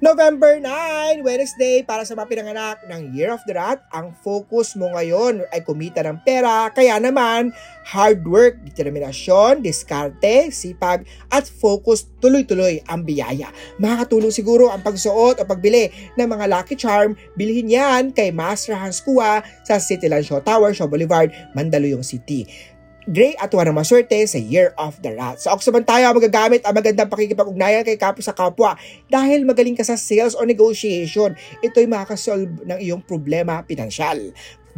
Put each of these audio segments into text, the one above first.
November 9, Wednesday, para sa mga pinanganak ng Year of the Rat, ang focus mo ngayon ay kumita ng pera. Kaya naman, hard work, determinasyon, diskarte, sipag, at focus, tuloy-tuloy ang biyaya. Makakatulong siguro ang pagsuot o pagbili ng mga Lucky Charm. Bilhin yan kay Master Hanz Cua sa Cityland Show Tower, Shaw Boulevard, Mandaluyong City. Gray at warang maswerte sa Year of the Rat. Sa Oksoban tayo magagamit ang magandang pakikipag-ugnayan kay kapwa sa kapwa. Dahil magaling ka sa sales o negotiation, ito'y makakasolve ng iyong problema pinansyal.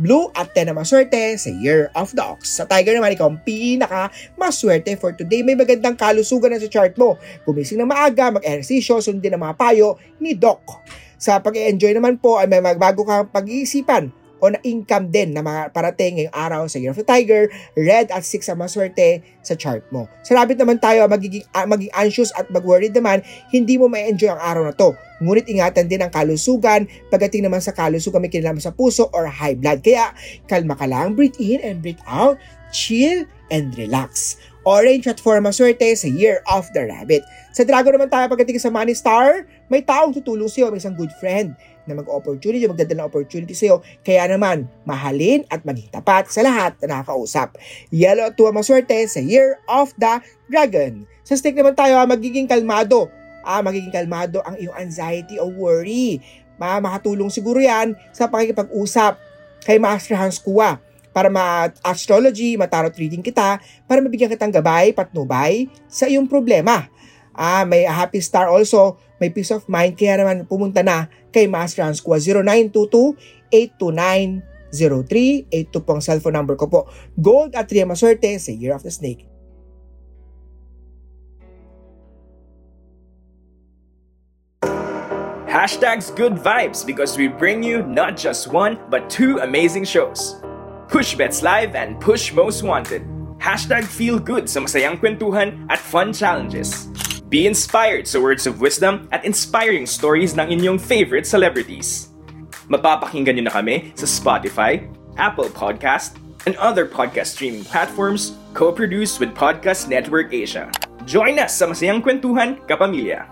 Blue at 10 na maswerte sa Year of the Ox. Sa Tiger naman, ikaw ang pinaka-maswerte for today. May magandang kalusugan na sa chart mo. Gumising na maaga, mag-ehersisyo, sundin ang mga payo ni Doc. Sa pag-i-enjoy naman po, ay may magbago kang pag-iisipan o na income din na mga parating ngayong araw sa Year of the Tiger. Red at 6 ang maswerte sa chart mo. Sa Rabbit naman tayo, maging anxious at mag-worried naman, hindi mo ma-enjoy ang araw na to. Ngunit ingatan din ang kalusugan. Pagdating naman sa kalusugan, may kinalaman sa puso or high blood. Kaya kalma ka lang, breathe in and breathe out, chill and relax. Orange at 4 maswerte sa Year of the Rabbit. Sa Drago naman tayo, pagdating sa Money Star, may taong tutulong sa'yo, may isang good friend na magdadala ng opportunity sa'yo. Kaya naman, mahalin at maging tapat sa lahat na nakakausap. Yellow at 2 maswerte sa Year of the Dragon. Sa Snake naman tayo, magiging kalmado ang iyong anxiety o worry. Makatulong siguro yan sa pakikipag-usap kay Master Hanz Cua. Para ma-astrology, ma-tarot reading kita, para mabigyan kitang gabay, patnubay sa iyong problema. May happy star also, may peace of mind, kaya naman pumunta na kay Master Hanz Cua. 0922-829-0382 po ang cellphone number ko po. Gold at 3 maswerte sa Year of the Snake. Hashtags good vibes because we bring you not just one but two amazing shows. Push Bets Live and Push Most Wanted. #FeelGood sa masayang kwentuhan at fun challenges. Be inspired sa words of wisdom at inspiring stories ng inyong favorite celebrities. Mapapakinggan nyo na kami sa Spotify, Apple Podcast, and other podcast streaming platforms co-produced with Podcast Network Asia. Join us sa masayang kwentuhan, kapamilya!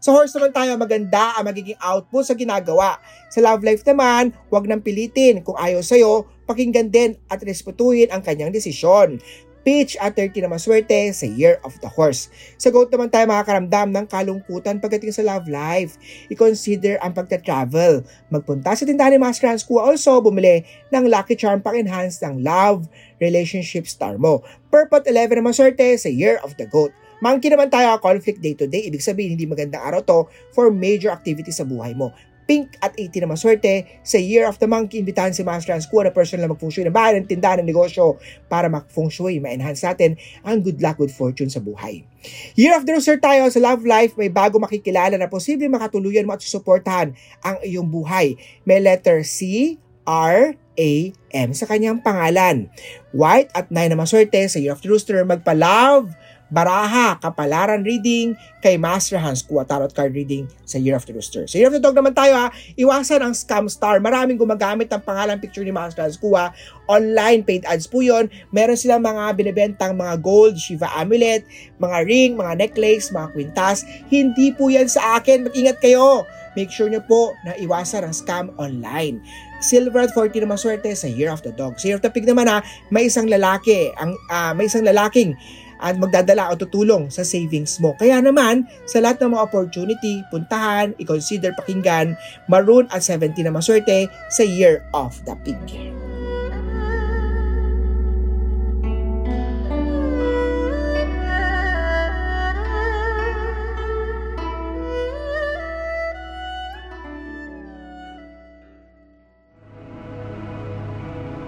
Sa horse naman tayo, maganda ang magiging output sa ginagawa. Sa love life naman, huwag nang pilitin. Kung ayaw sa'yo, pakinggan din at respetuhin ang kanyang desisyon. Peach at 30 na maswerte sa Year of the Horse. Sa goat naman tayo, makakaramdam ng kalungkutan pagdating sa love life. I-consider ang pagta-travel. Magpunta sa tindahan ni Master Hanz Cua, also bumili ng Lucky Charm pang enhance ng love relationship star mo. Purple at 11 na maswerte sa Year of the Goat. Monkey naman tayo, conflict day to day. Ibig sabihin, hindi magandang araw to for major activity sa buhay mo. Pink at 18 na maswerte sa Year of the Monkey. Imbitahan si Master Hanz Cua na personal na mag-feng shui ng bahay, ng tindahan, ng negosyo para mag-feng shui, ma-enhance natin ang good luck, good fortune sa buhay. Year of the Rooster tayo, sa love life, may bago makikilala na posible makatuluyan mo at susuportahan ang iyong buhay. May letter C, R, A, M sa kanyang pangalan. White at 9 na maswerte sa Year of the Rooster. Magpa-love Baraha, kapalaran reading kay Master Hanz Cua, tarot card reading sa Year of the Rooster. Sa Year of the Dog naman tayo, iwasan ang scam star. Maraming gumagamit ng pangalan picture ni Master Hanz Cua. Online paid ads po yun. Meron silang mga binibentang mga gold, Shiva amulet, mga ring, mga necklace, mga kwintas. Hindi po yan sa akin. Mag-ingat kayo. Make sure nyo po na iwasan ang scam online. Silver at 40 naman swerte sa Year of the Dog. Sa Year of the Pig naman may isang lalaking at magdadala o tutulong sa savings mo. Kaya naman, sa lahat ng mga opportunity, puntahan, i-consider, pakinggan. Maroon at 17 na maswerte sa Year of the Pig.